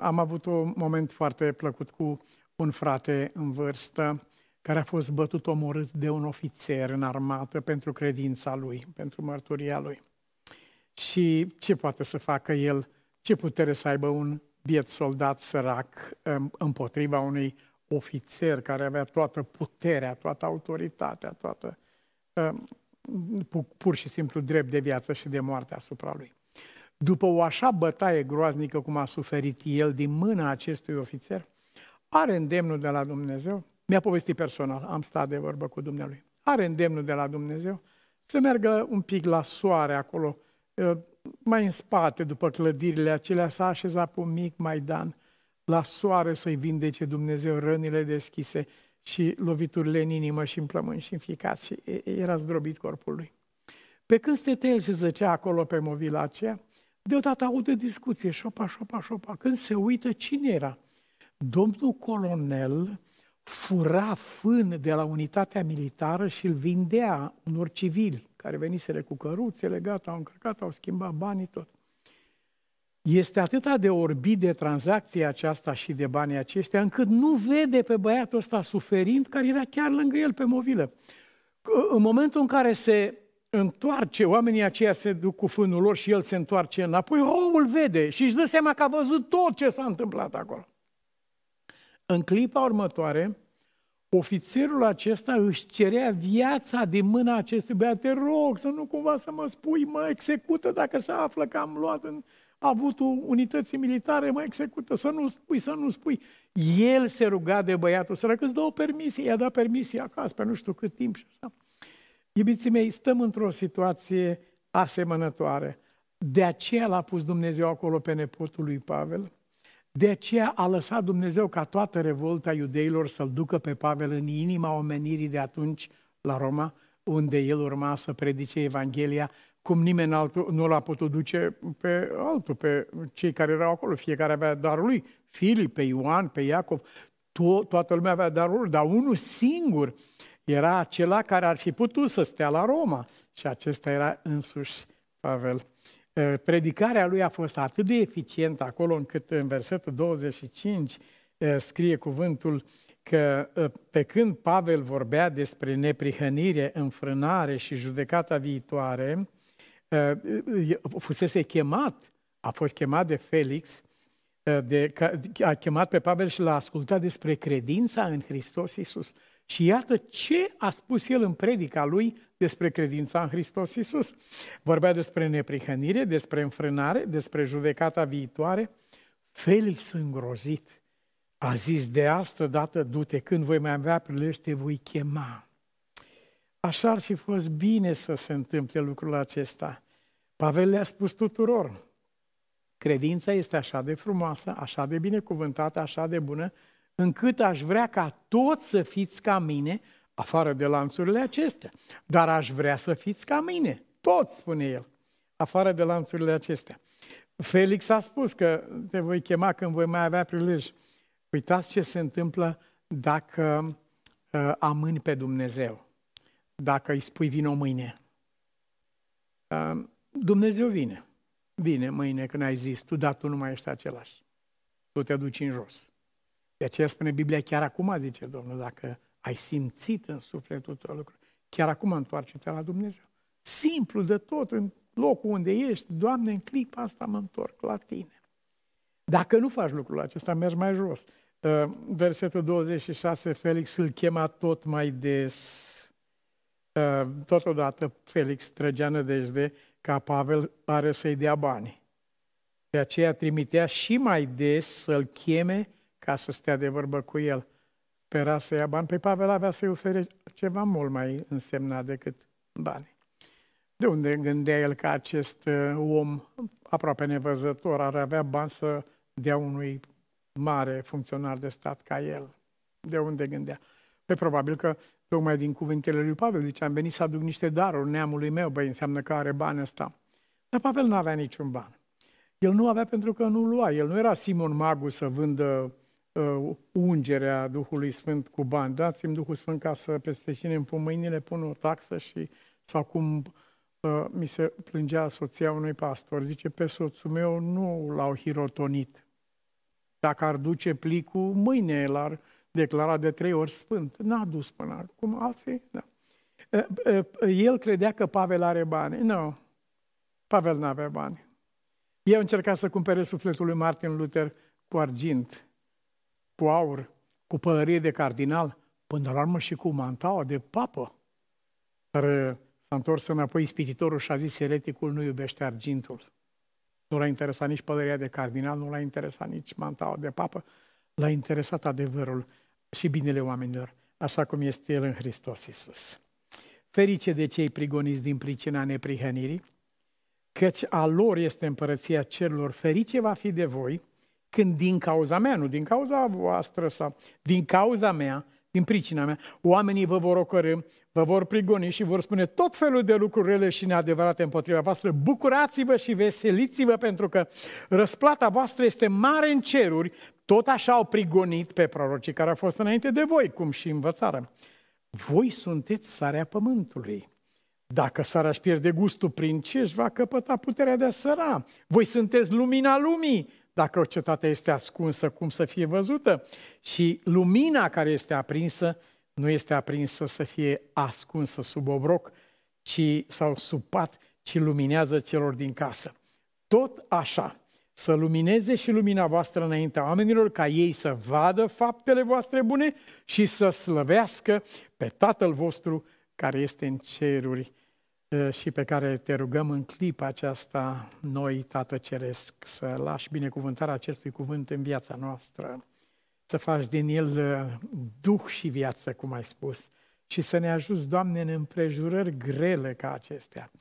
Am avut un moment foarte plăcut cu un frate în vârstă care a fost bătut, omorât de un ofițer în armată pentru credința lui, pentru mărturia lui. Și ce poate să facă el? Ce putere să aibă un biet soldat sărac împotriva unui ofițer care avea toată puterea, toată autoritatea, toată pur și simplu drept de viață și de moarte asupra lui. După o așa bătaie groaznică cum a suferit el din mâna acestui ofițer, are îndemnul de la Dumnezeu, mi-a povestit personal, am stat de vorbă cu dumnealui, are îndemnul de la Dumnezeu să meargă un pic la soare acolo, mai în spate, după clădirile acelea, s-a așezat pe un mic maidan, la soare să-i vindece Dumnezeu rănile deschise și loviturile în inimă și în plămâni și în ficat și era zdrobit corpul lui. Pe când stătea el și zăcea acolo pe movila aceea, deodată aude discuție, șopa, șopa, șopa. Când se uită, cine era? Domnul colonel fura fân de la unitatea militară și îl vindea unor civili care veniseră cu căruțele, gata, au încărcat, au schimbat banii, tot. Este atâta de orbit de tranzacția aceasta și de banii aceștia, încât nu vede pe băiatul ăsta suferind, care era chiar lângă el pe movilă. În momentul în care se întoarce, oamenii aceia se duc cu fânul lor și el se întoarce înapoi, îl vede și își dă seama că a văzut tot ce s-a întâmplat acolo. În clipa următoare, ofițerul acesta își cerea viața din mâna acestui băiat, te rog să nu cumva să mă spui, mă execută dacă se află că am luat în avutul unității militare, mă execută, să nu spui, să nu spui. El se ruga de băiatul sărac, îți dă o permisie, i-a dat permisie acasă, pe nu știu cât timp și așa. Iubiții mei, stăm într-o situație asemănătoare. De aceea l-a pus Dumnezeu acolo pe nepotul lui Pavel, de aceea a lăsat Dumnezeu ca toată revolta iudeilor să-l ducă pe Pavel în inima omenirii de atunci la Roma, unde el urma să predice Evanghelia, cum nimeni altul nu l-a putut duce pe altul, pe cei care erau acolo. Fiecare avea darul lui, Filip, pe Ioan, pe Iacov, toată lumea avea darul lui, dar unul singur era acela care ar fi putut să stea la Roma și acesta era însuși Pavel. Predicarea lui a fost atât de eficientă acolo încât în versetul 25 scrie cuvântul că pe când Pavel vorbea despre neprihănire, înfrânare și judecata viitoare, fusese chemat, a fost chemat de Felix, a chemat pe Pavel și l-a ascultat despre credința în Hristos Iisus. Și iată ce a spus el în predica lui despre credința în Hristos Iisus. Vorbea despre neprihănire, despre înfrânare, despre judecata viitoare. Felix îngrozit a zis, de astă dată du-te, când voi mai avea prilej te voi chema. Așa ar fi fost bine să se întâmple lucrul acesta. Pavel le-a spus tuturor, credința este așa de frumoasă, așa de binecuvântată, așa de bună, încât aș vrea ca toți să fiți ca mine, afară de lanțurile acestea. Dar aș vrea să fiți ca mine, toți, spune el, afară de lanțurile acestea. Felix a spus că te voi chema când voi mai avea prilej. Uitați ce se întâmplă dacă amâni pe Dumnezeu, dacă îi spui vino mâine. Dumnezeu vine. Vine mâine când ai zis tu, dar tu nu mai ești același. Tu te duci în jos. De aceea spune Biblia, chiar acum, zice Domnul, dacă ai simțit în sufletul tău lucruri, chiar acum întoarce-te la Dumnezeu. Simplu de tot, în locul unde ești, Doamne, în clipa asta mă întorc la Tine. Dacă nu faci lucrul acesta, mergi mai jos. Versetul 26, Felix îl chema tot mai des. Totodată Felix trăgea nădejde ca Pavel pare să-i dea bani. De aceea trimitea și mai des să-l cheme ca să stea de vorbă cu el. Spera să ia bani. Păi Pavel avea să-i ofere ceva mult mai însemnat decât bani. De unde gândea el că acest om aproape nevăzător ar avea bani să dea unui mare funcționar de stat ca el? De unde gândea? Păi probabil că tocmai din cuvintele lui Pavel, zice, am venit să aduc niște daruri neamului meu, băi, înseamnă că are bani ăsta. Dar Pavel nu avea niciun ban. El nu avea pentru că nu lua. El nu era Simon Magul să vândă ungerea Duhului Sfânt cu bani. Dați-mi Duhul Sfânt ca să peste cine îmi pun mâinile, pun o taxă și, sau cum mi se plângea soția unui pastor, zice, pe soțul meu nu l-au hirotonit. Dacă ar duce plicul, mâine l-ar declarat de 3 ori sfânt. N-a dus până acum, alții? Da. El credea că Pavel are bani. Nu, Pavel nu avea bani. Eu încercat să cumpere sufletul lui Martin Luther cu argint, cu aur, cu pălărie de cardinal, până la urmă și cu mantaua de papă. Dar s-a întors înapoi ispititorul și a zis, ereticul nu iubește argintul. Nu l-a interesat nici pălăria de cardinal, nu l-a interesat nici mantaua de papă, l-a interesat adevărul și binele oamenilor, așa cum este el în Hristos Iisus. Ferice de cei prigoniți din pricina neprihănirii, căci a lor este împărăția cerurilor. Ferice va fi de voi când din cauza mea, nu din cauza voastră, sau din cauza mea, din pricina mea, oamenii vă vor ocărî, vă vor prigoni și vor spune tot felul de lucruri rele și neadevărate împotriva voastră. Bucurați-vă și veseliți-vă, pentru că răsplata voastră este mare în ceruri. Tot așa au prigonit pe prorocii care au fost înainte de voi, cum și învățară. Voi sunteți sarea pământului. Dacă sarea își pierde gustul, prin ce își va căpăta puterea de a săra? Voi sunteți lumina lumii. Dacă o cetate este ascunsă, cum să fie văzută? Și lumina care este aprinsă, nu este aprinsă să fie ascunsă sub obroc sau sub pat, ci luminează celor din casă. Tot așa să lumineze și lumina voastră înaintea oamenilor, ca ei să vadă faptele voastre bune și să slăvească pe Tatăl vostru care este în ceruri și pe care te rugăm în clipa aceasta, noi, Tată Ceresc, să lași binecuvântarea acestui cuvânt în viața noastră, să faci din el duh și viață, cum ai spus, și să ne ajuți, Doamne, în împrejurări grele ca acestea.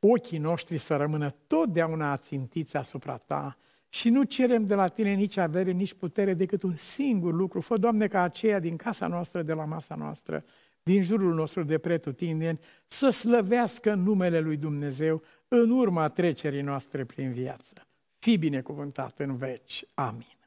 Ochii noștri să rămână totdeauna ațintiți asupra Ta și nu cerem de la Tine nici avere, nici putere, decât un singur lucru. Fă, Doamne, ca aceia din casa noastră, de la masa noastră, din jurul nostru de pretutindeni, să slăvească numele Lui Dumnezeu în urma trecerii noastre prin viață. Fii binecuvântat în veci. Amin.